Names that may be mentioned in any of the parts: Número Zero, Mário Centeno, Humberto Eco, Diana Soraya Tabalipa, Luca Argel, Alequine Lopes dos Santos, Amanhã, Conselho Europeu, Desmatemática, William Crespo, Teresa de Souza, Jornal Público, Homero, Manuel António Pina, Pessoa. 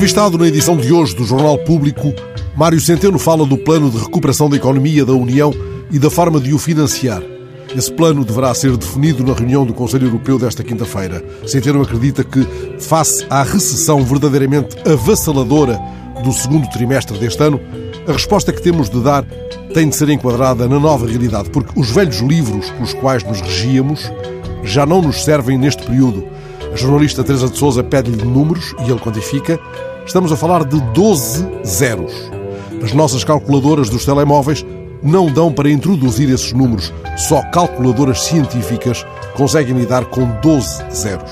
Entrevistado na edição de hoje do Jornal Público, Mário Centeno fala do plano de recuperação da economia da União e da forma de o financiar. Esse plano deverá ser definido na reunião do Conselho Europeu desta quinta-feira. Centeno acredita que, face à recessão verdadeiramente avassaladora do segundo trimestre deste ano, a resposta que temos de dar tem de ser enquadrada na nova realidade, porque os velhos livros pelos quais nos regíamos já não nos servem neste período. A jornalista Teresa de Souza pede-lhe números e ele quantifica. Estamos a falar de 12 zeros. As nossas calculadoras dos telemóveis não dão para introduzir esses números. Só calculadoras científicas conseguem lidar com 12 zeros.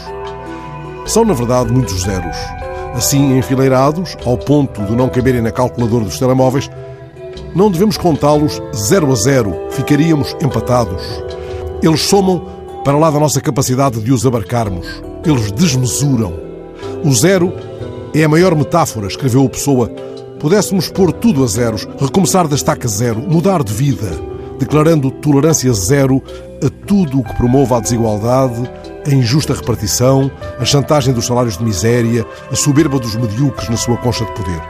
São, na verdade, muitos zeros. Assim, enfileirados, ao ponto de não caberem na calculadora dos telemóveis, não devemos contá-los 0 a 0. Ficaríamos empatados. Eles somam para lá da nossa capacidade de os abarcarmos. Eles desmesuram. O zero é a maior metáfora, escreveu o Pessoa. Pudéssemos pôr tudo a zeros, recomeçar da estaca zero, mudar de vida, declarando tolerância zero a tudo o que promova a desigualdade, a injusta repartição, a chantagem dos salários de miséria, a soberba dos medíocres na sua concha de poder.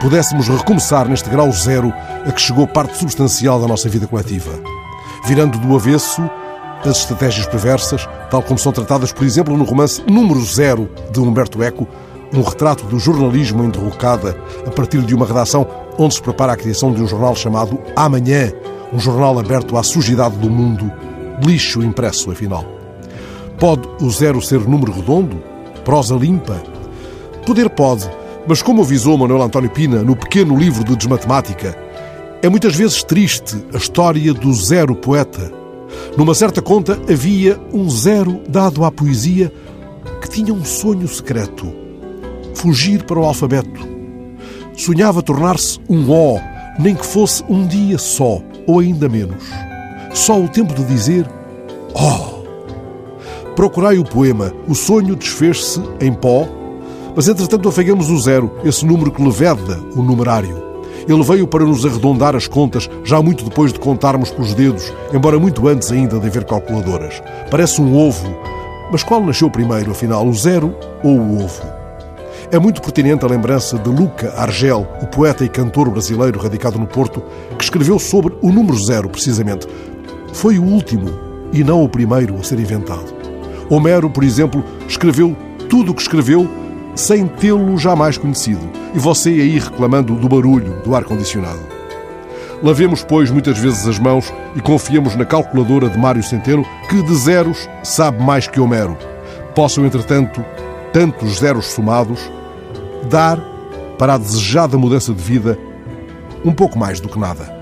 Pudéssemos recomeçar neste grau zero a que chegou parte substancial da nossa vida coletiva, virando do avesso as estratégias perversas, tal como são tratadas, por exemplo, no romance Número Zero, de Humberto Eco, um retrato do jornalismo em derrocada a partir de uma redação onde se prepara a criação de um jornal chamado Amanhã, um jornal aberto à sujidade do mundo, lixo impresso, afinal. Pode o zero ser número redondo? Prosa limpa? Poder pode, mas como avisou Manuel António Pina no pequeno livro de Desmatemática, é muitas vezes triste a história do zero poeta. Numa certa conta havia um zero dado à poesia que tinha um sonho secreto: fugir para o alfabeto. Sonhava tornar-se um O, nem que fosse um dia só, ou ainda menos. Só o tempo de dizer "Oh". Procurai o poema, o sonho desfez-se em pó, mas entretanto afagamos o zero, esse número que leveda o numerário. Ele veio para nos arredondar as contas, já muito depois de contarmos pelos dedos, embora muito antes ainda de haver calculadoras. Parece um ovo, mas qual nasceu primeiro, afinal, o zero ou o ovo? É muito pertinente a lembrança de Luca Argel, o poeta e cantor brasileiro radicado no Porto, que escreveu sobre o número zero, precisamente. Foi o último e não o primeiro a ser inventado. Homero, por exemplo, escreveu tudo o que escreveu, sem tê-lo jamais conhecido, e você aí reclamando do barulho do ar-condicionado. Lavemos, pois, muitas vezes as mãos e confiemos na calculadora de Mário Centeno, que de zeros sabe mais que Homero. Possam, entretanto, tantos zeros somados, dar, para a desejada mudança de vida, um pouco mais do que nada.